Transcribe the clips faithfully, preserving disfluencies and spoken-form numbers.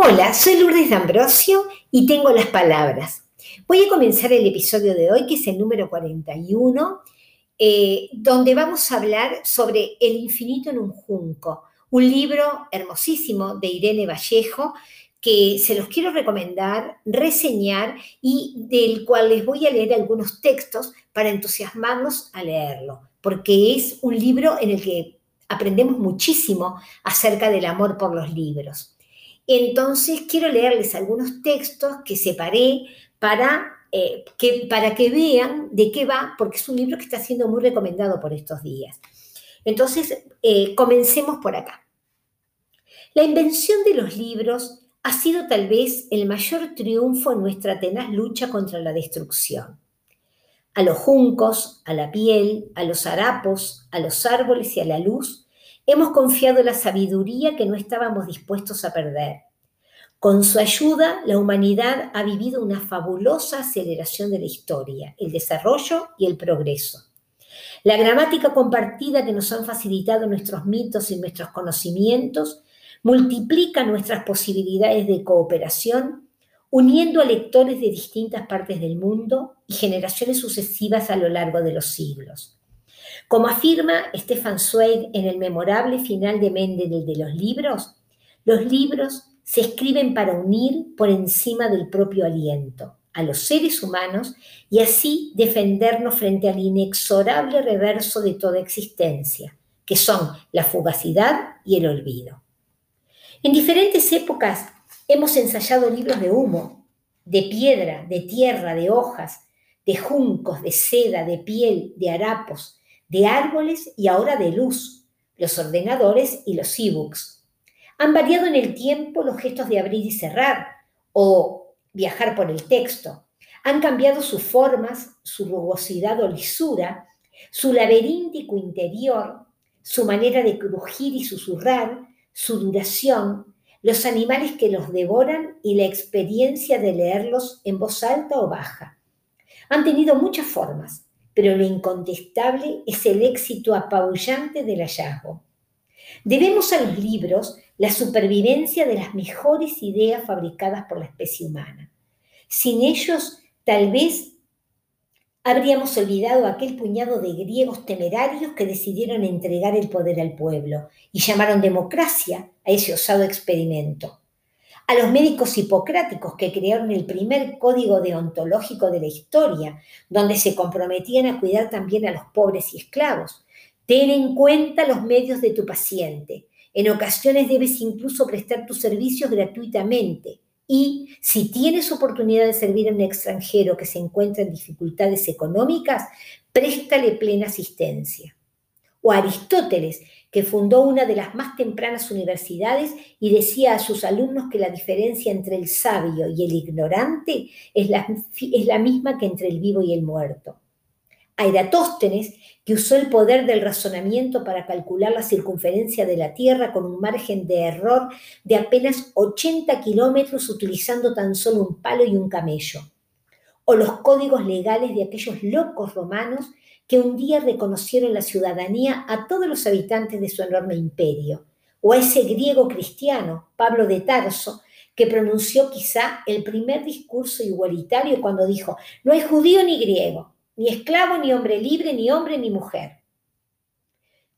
Hola, soy Lourdes D'Ambrosio y tengo las palabras. Voy a comenzar el episodio de hoy, que es el número cuarenta y uno, eh, donde vamos a hablar sobre El infinito en un junco, un libro hermosísimo de Irene Vallejo, que se los quiero recomendar, reseñar y del cual les voy a leer algunos textos para entusiasmarlos a leerlo, porque es un libro en el que aprendemos muchísimo acerca del amor por los libros. Entonces, quiero leerles algunos textos que separé para, eh, que, para que vean de qué va, porque es un libro que está siendo muy recomendado por estos días. Entonces, eh, comencemos por acá. La invención de los libros ha sido tal vez el mayor triunfo en nuestra tenaz lucha contra la destrucción. A los juncos, a la piel, a los harapos, a los árboles y a la luz, hemos confiado la sabiduría que no estábamos dispuestos a perder. Con su ayuda, la humanidad ha vivido una fabulosa aceleración de la historia, el desarrollo y el progreso. La gramática compartida que nos han facilitado nuestros mitos y nuestros conocimientos multiplica nuestras posibilidades de cooperación, uniendo a lectores de distintas partes del mundo y generaciones sucesivas a lo largo de los siglos. Como afirma Stefan Zweig en el memorable final de Mendel de los libros, los libros se escriben para unir por encima del propio aliento a los seres humanos y así defendernos frente al inexorable reverso de toda existencia, que son la fugacidad y el olvido. En diferentes épocas hemos ensayado libros de humo, de piedra, de tierra, de hojas, de juncos, de seda, de piel, de harapos, de árboles y ahora de luz, los ordenadores y los ebooks. Han variado en el tiempo los gestos de abrir y cerrar o viajar por el texto. Han cambiado sus formas, su rugosidad o lisura, su laberíntico interior, su manera de crujir y susurrar, su duración, los animales que los devoran y la experiencia de leerlos en voz alta o baja. Han tenido muchas formas, pero lo incontestable es el éxito apabullante del hallazgo. Debemos a los libros la supervivencia de las mejores ideas fabricadas por la especie humana. Sin ellos, tal vez, habríamos olvidado aquel puñado de griegos temerarios que decidieron entregar el poder al pueblo y llamaron democracia a ese osado experimento. A los médicos hipocráticos que crearon el primer código deontológico de la historia, donde se comprometían a cuidar también a los pobres y esclavos. Ten en cuenta los medios de tu paciente. En ocasiones debes incluso prestar tus servicios gratuitamente. Y, si tienes oportunidad de servir a un extranjero que se encuentra en dificultades económicas, préstale plena asistencia. O Aristóteles, que fundó una de las más tempranas universidades y decía a sus alumnos que la diferencia entre el sabio y el ignorante es la, es la misma que entre el vivo y el muerto. A Eratóstenes, que usó el poder del razonamiento para calcular la circunferencia de la Tierra con un margen de error de apenas ochenta kilómetros utilizando tan solo un palo y un camello. O los códigos legales de aquellos locos romanos que un día reconocieron la ciudadanía a todos los habitantes de su enorme imperio, o a ese griego cristiano, Pablo de Tarso, que pronunció quizá el primer discurso igualitario cuando dijo: no hay judío ni griego, ni esclavo ni hombre libre, ni hombre ni mujer.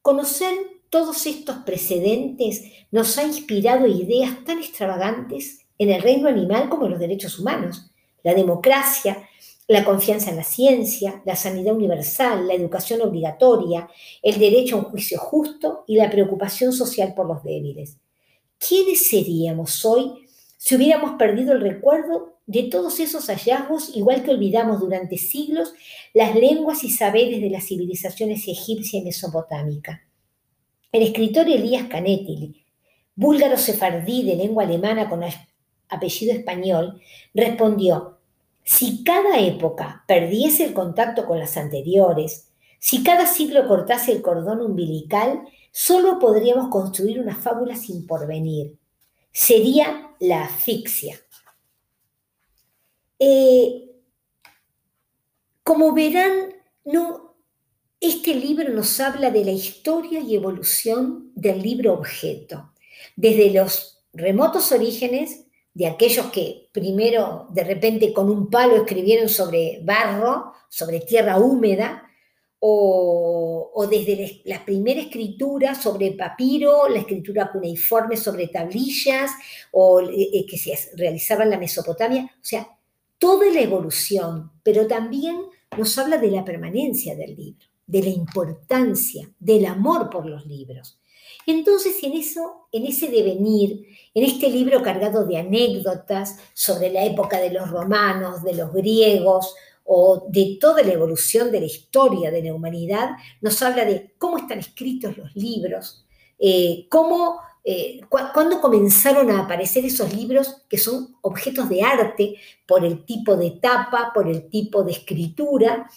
Conocer todos estos precedentes nos ha inspirado ideas tan extravagantes en el reino animal como en los derechos humanos, la democracia, la confianza en la ciencia, la sanidad universal, la educación obligatoria, el derecho a un juicio justo y la preocupación social por los débiles. ¿Quiénes seríamos hoy si hubiéramos perdido el recuerdo de todos esos hallazgos, igual que olvidamos durante siglos las lenguas y saberes de las civilizaciones egipcia y mesopotámica? El escritor Elías Canetti, búlgaro sefardí de lengua alemana con apellido español, respondió: si cada época perdiese el contacto con las anteriores, si cada siglo cortase el cordón umbilical, solo podríamos construir una fábula sin porvenir. Sería la asfixia. Eh, como verán, no, este libro nos habla de la historia y evolución del libro objeto, desde los remotos orígenes de aquellos que primero de repente con un palo escribieron sobre barro, sobre tierra húmeda, o, o desde la primera escritura sobre papiro, la escritura cuneiforme sobre tablillas, o eh, que se realizaba en la Mesopotamia. O sea, toda la evolución, pero también nos habla de la permanencia del libro, de la importancia, del amor por los libros. Entonces, en eso, en ese devenir, en este libro cargado de anécdotas sobre la época de los romanos, de los griegos o de toda la evolución de la historia de la humanidad, nos habla de cómo están escritos los libros, eh, cómo, eh, cu cuándo comenzaron a aparecer esos libros que son objetos de arte por el tipo de tapa, por el tipo de escritura,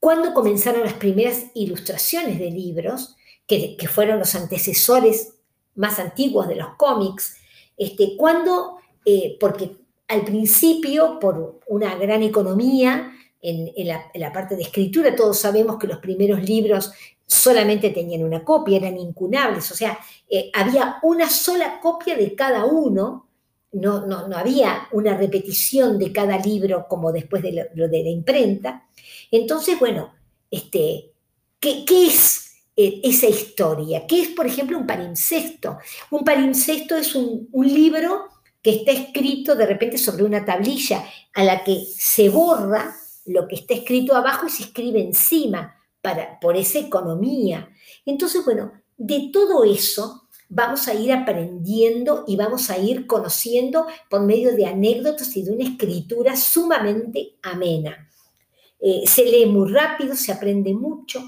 cuándo comenzaron las primeras ilustraciones de libros, Que, que fueron los antecesores más antiguos de los cómics, este, cuando, eh, porque al principio, por una gran economía en, en, la, en la parte de escritura, todos sabemos que los primeros libros solamente tenían una copia, eran incunables, o sea, eh, había una sola copia de cada uno, no, no, no había una repetición de cada libro como después de lo de la imprenta. Entonces, bueno, este, ¿qué, qué es esa historia? ¿Qué es, por ejemplo, un palimpsesto? Un palimpsesto es un, un libro que está escrito de repente sobre una tablilla a la que se borra lo que está escrito abajo y se escribe encima para, por esa economía. Entonces, bueno, de todo eso vamos a ir aprendiendo y vamos a ir conociendo por medio de anécdotas y de una escritura sumamente amena. Eh, se lee muy rápido, se aprende mucho.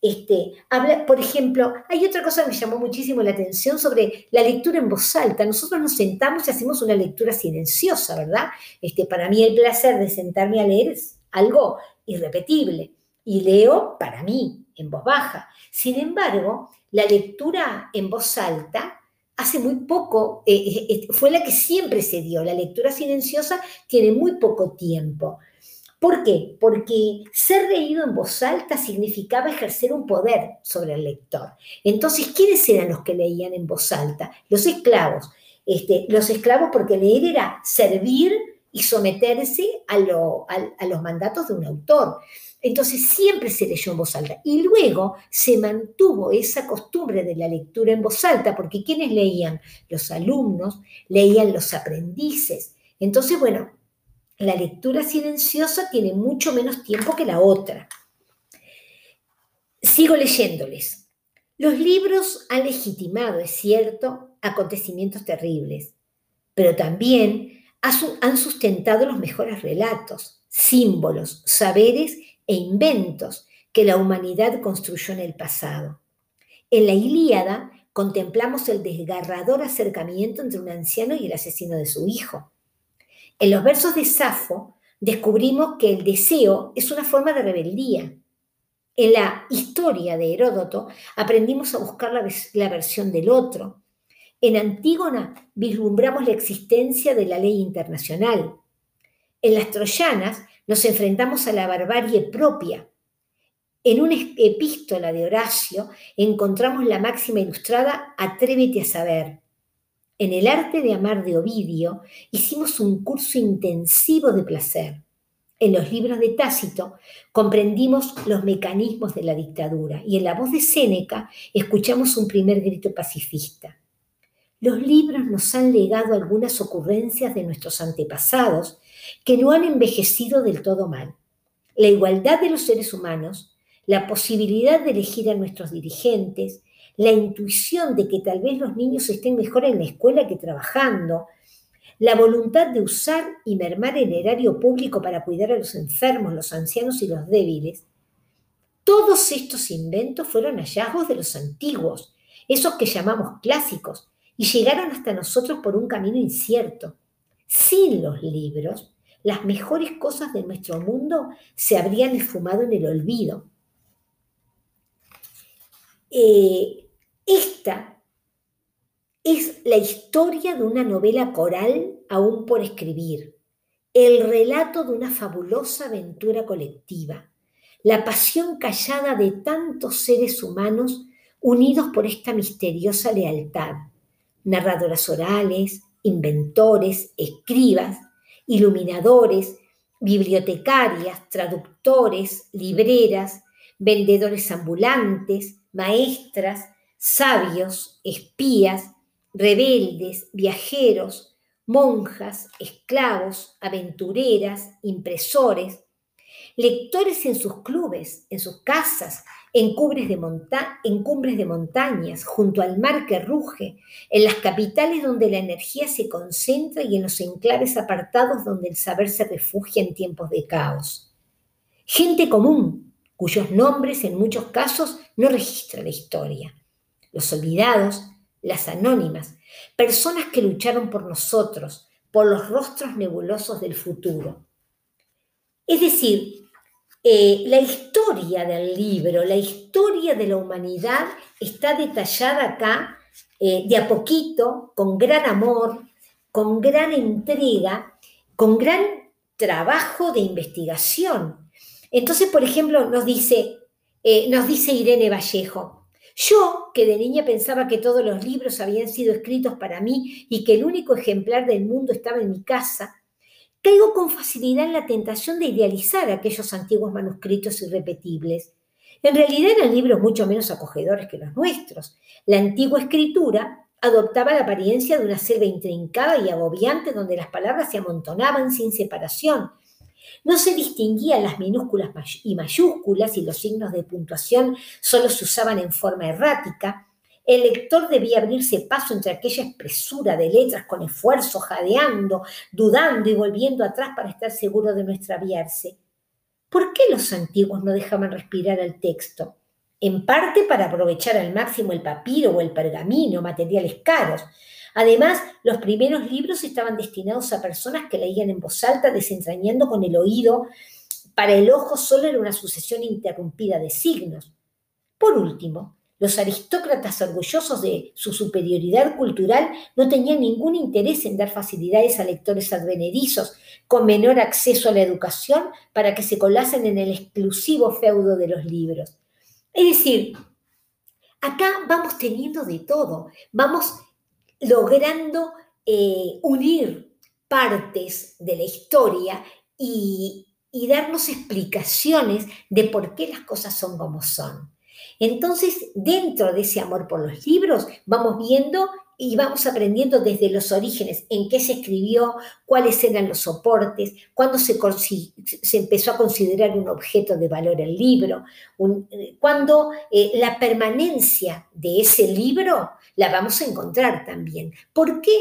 Este, habla, por ejemplo, hay otra cosa que me llamó muchísimo la atención sobre la lectura en voz alta. Nosotros nos sentamos y hacemos una lectura silenciosa, ¿verdad? Este, para mí el placer de sentarme a leer es algo irrepetible y leo para mí en voz baja. Sin embargo, la lectura en voz alta hace muy poco, eh, fue la que siempre se dio. La lectura silenciosa tiene muy poco tiempo. ¿Por qué? Porque ser leído en voz alta significaba ejercer un poder sobre el lector. Entonces, ¿quiénes eran los que leían en voz alta? Los esclavos. Este, los esclavos, porque leer era servir y someterse a, lo, a, a los mandatos de un autor. Entonces, siempre se leyó en voz alta. Y luego se mantuvo esa costumbre de la lectura en voz alta, porque ¿quiénes leían? Los alumnos, leían los aprendices. Entonces, bueno, la lectura silenciosa tiene mucho menos tiempo que la otra. Sigo leyéndoles. Los libros han legitimado, es cierto, acontecimientos terribles, pero también han sustentado los mejores relatos, símbolos, saberes e inventos que la humanidad construyó en el pasado. En la Ilíada contemplamos el desgarrador acercamiento entre un anciano y el asesino de su hijo. En los versos de Safo descubrimos que el deseo es una forma de rebeldía. En la historia de Heródoto aprendimos a buscar la, la versión del otro. En Antígona vislumbramos la existencia de la ley internacional. En las troyanas nos enfrentamos a la barbarie propia. En una epístola de Horacio encontramos la máxima ilustrada «Atrévete a saber». En el arte de amar de Ovidio hicimos un curso intensivo de placer. En los libros de Tácito comprendimos los mecanismos de la dictadura y en la voz de Séneca escuchamos un primer grito pacifista. Los libros nos han legado algunas ocurrencias de nuestros antepasados que no han envejecido del todo mal. La igualdad de los seres humanos, la posibilidad de elegir a nuestros dirigentes, la intuición de que tal vez los niños estén mejor en la escuela que trabajando, la voluntad de usar y mermar el erario público para cuidar a los enfermos, los ancianos y los débiles. Todos estos inventos fueron hallazgos de los antiguos, esos que llamamos clásicos, y llegaron hasta nosotros por un camino incierto. Sin los libros, las mejores cosas de nuestro mundo se habrían esfumado en el olvido. Eh, Esta es la historia de una novela coral aún por escribir, el relato de una fabulosa aventura colectiva, la pasión callada de tantos seres humanos unidos por esta misteriosa lealtad, narradoras orales, inventores, escribas, iluminadores, bibliotecarias, traductores, libreras, vendedores ambulantes, maestras, sabios, espías, rebeldes, viajeros, monjas, esclavos, aventureras, impresores, lectores en sus clubes, en sus casas, en cumbres de monta- en cumbres de montañas, junto al mar que ruge, en las capitales donde la energía se concentra y en los enclaves apartados donde el saber se refugia en tiempos de caos. Gente común, cuyos nombres en muchos casos no registra la historia. Los olvidados, las anónimas, personas que lucharon por nosotros, por los rostros nebulosos del futuro. Es decir, Eh, la historia del libro, la historia de la humanidad está detallada acá eh, de a poquito, con gran amor, con gran entrega, con gran trabajo de investigación. Entonces, por ejemplo, nos dice, eh, nos dice Irene Vallejo, yo que de niña pensaba que todos los libros habían sido escritos para mí y que el único ejemplar del mundo estaba en mi casa, caigo con facilidad en la tentación de idealizar aquellos antiguos manuscritos irrepetibles. En realidad eran libros mucho menos acogedores que los nuestros. La antigua escritura adoptaba la apariencia de una selva intrincada y agobiante donde las palabras se amontonaban sin separación. No se distinguían las minúsculas y mayúsculas y los signos de puntuación solo se usaban en forma errática. El lector debía abrirse paso entre aquella espesura de letras con esfuerzo, jadeando, dudando y volviendo atrás para estar seguro de no extraviarse. ¿Por qué los antiguos no dejaban respirar al texto? En parte para aprovechar al máximo el papiro o el pergamino, materiales caros. Además, los primeros libros estaban destinados a personas que leían en voz alta, desentrañando con el oído. Para el ojo solo era una sucesión interrumpida de signos. Por último, los aristócratas orgullosos de su superioridad cultural no tenían ningún interés en dar facilidades a lectores advenedizos con menor acceso a la educación para que se colasen en el exclusivo feudo de los libros. Es decir, acá vamos teniendo de todo, vamos logrando eh, unir partes de la historia y, y darnos explicaciones de por qué las cosas son como son. Entonces, dentro de ese amor por los libros, vamos viendo y vamos aprendiendo desde los orígenes, en qué se escribió, cuáles eran los soportes, cuándo se, se empezó a considerar un objeto de valor el libro, un, cuándo eh, la permanencia de ese libro la vamos a encontrar también. ¿Por qué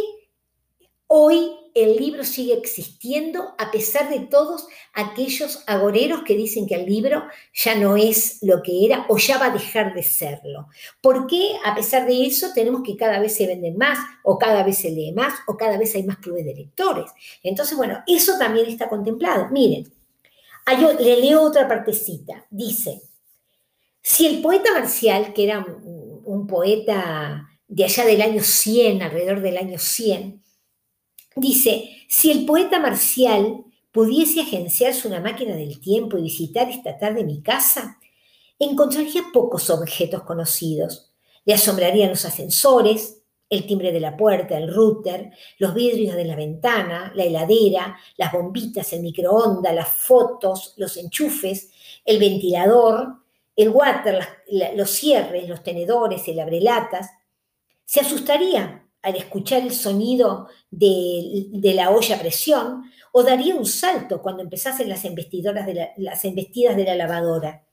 hoy el libro sigue existiendo a pesar de todos aquellos agoreros que dicen que el libro ya no es lo que era o ya va a dejar de serlo? ¿Por qué a pesar de eso tenemos que cada vez se venden más o cada vez se lee más o cada vez hay más clubes de lectores? Entonces, bueno, eso también está contemplado. Miren, yo le leo otra partecita. Dice, si el poeta Marcial, que era un, un poeta de allá del año cien, alrededor del año cien, dice, si el poeta Marcial pudiese agenciarse una máquina del tiempo y visitar esta tarde mi casa, encontraría pocos objetos conocidos. Le asombrarían los ascensores, el timbre de la puerta, el router, los vidrios de la ventana, la heladera, las bombitas, el microondas, las fotos, los enchufes, el ventilador, el water, las, la, los cierres, los tenedores, el abrelatas. Se asustaría al escuchar el sonido de, de la olla a presión, o daría un salto cuando empezasen las, embestidoras de la, las embestidas de la lavadora.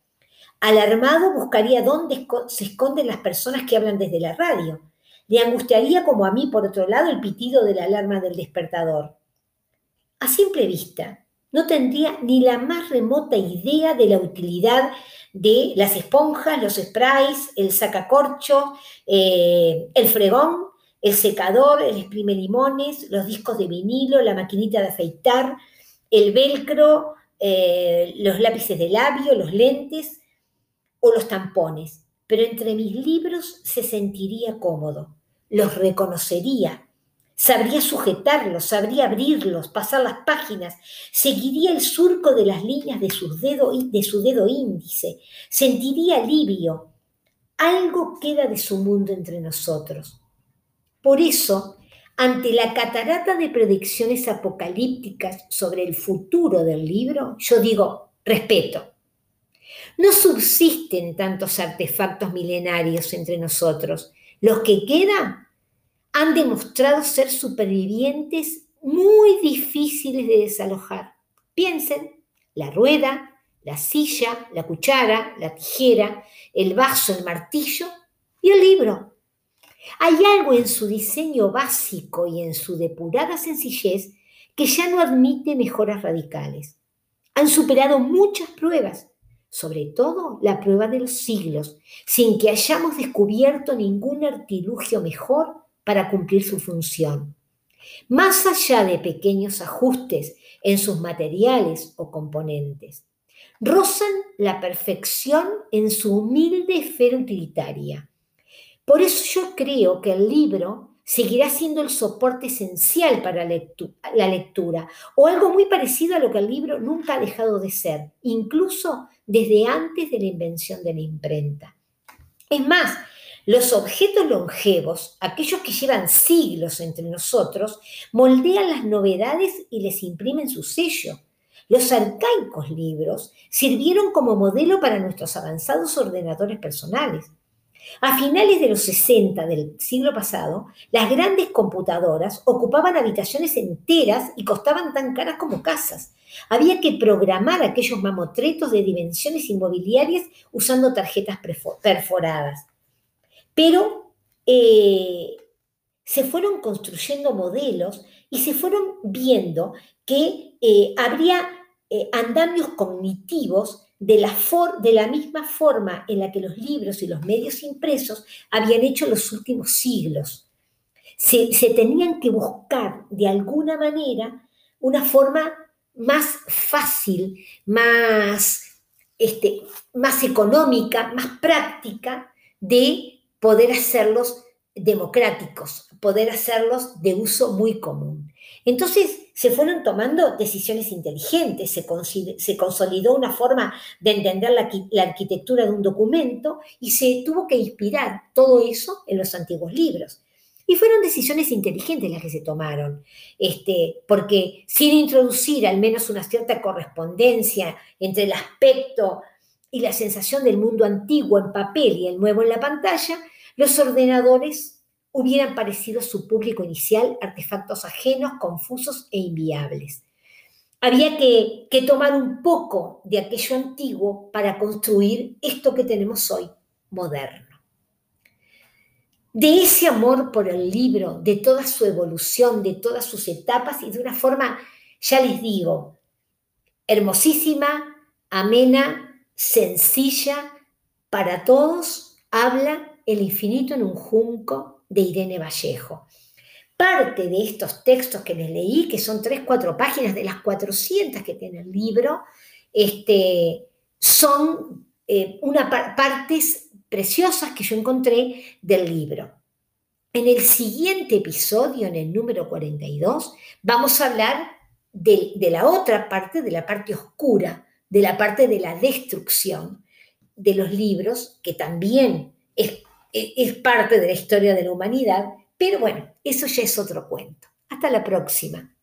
Alarmado buscaría dónde se esconden las personas que hablan desde la radio. Le angustiaría, como a mí, por otro lado, el pitido de la alarma del despertador. A simple vista, no tendría ni la más remota idea de la utilidad de las esponjas, los sprays, el sacacorcho, eh, el fregón, el secador, el exprime limones, los discos de vinilo, la maquinita de afeitar, el velcro, eh, los lápices de labio, los lentes o los tampones. Pero entre mis libros se sentiría cómodo, los reconocería, sabría sujetarlos, sabría abrirlos, pasar las páginas, seguiría el surco de las líneas de su dedo, de su dedo índice, sentiría alivio. Algo queda de su mundo entre nosotros. Por eso, Ante la catarata de predicciones apocalípticas sobre el futuro del libro, yo digo, respeto. No subsisten tantos artefactos milenarios entre nosotros. Los que quedan han demostrado ser supervivientes muy difíciles de desalojar. Piensen, la rueda, la silla, la cuchara, la tijera, el vaso, el martillo y el libro. Hay algo en su diseño básico y en su depurada sencillez que ya no admite mejoras radicales. Han superado muchas pruebas, sobre todo la prueba de los siglos, sin que hayamos descubierto ningún artilugio mejor para cumplir su función. Más allá de pequeños ajustes en sus materiales o componentes, rozan la perfección en su humilde esfera utilitaria. Por eso yo creo que el libro seguirá siendo el soporte esencial para la lectura, o algo muy parecido a lo que el libro nunca ha dejado de ser, incluso desde antes de la invención de la imprenta. Es más, los objetos longevos, aquellos que llevan siglos entre nosotros, moldean las novedades y les imprimen su sello. Los arcaicos libros sirvieron como modelo para nuestros avanzados ordenadores personales. A finales de los sesenta del siglo pasado, las grandes computadoras ocupaban habitaciones enteras y costaban tan caras como casas. Había que programar aquellos mamotretos de dimensiones inmobiliarias usando tarjetas perforadas. Pero eh, se fueron construyendo modelos y se fueron viendo que eh, habría eh, andamios cognitivos de la, for- de la misma forma en la que los libros y los medios impresos habían hecho los últimos siglos. Se, se tenían que buscar de alguna manera una forma más fácil, más, este, más económica, más práctica de poder hacerlos democráticos, poder hacerlos de uso muy común. Entonces se fueron tomando decisiones inteligentes, se, consi- se consolidó una forma de entender la, la arquitectura de un documento y se tuvo que inspirar todo eso en los antiguos libros. Y fueron decisiones inteligentes las que se tomaron, este, porque sin introducir al menos una cierta correspondencia entre el aspecto y la sensación del mundo antiguo en papel y el nuevo en la pantalla, los ordenadores hubieran parecido a su público inicial artefactos ajenos, confusos e inviables. Había que, que tomar un poco de aquello antiguo para construir esto que tenemos hoy, moderno. De ese amor por el libro, de toda su evolución, de todas sus etapas y de una forma, ya les digo, hermosísima, amena, sencilla, para todos, habla El infinito en un junco, de Irene Vallejo. Parte de estos textos que les leí, que son tres, cuatro páginas de las cuatrocientas que tiene el libro, este, son eh, una par- partes preciosas que yo encontré del libro. En el siguiente episodio, en el número cuarenta y dos, vamos a hablar de, de la otra parte, de la parte oscura, de la parte de la destrucción de los libros, que también es Es parte de la historia de la humanidad, pero bueno, eso ya es otro cuento. Hasta la próxima.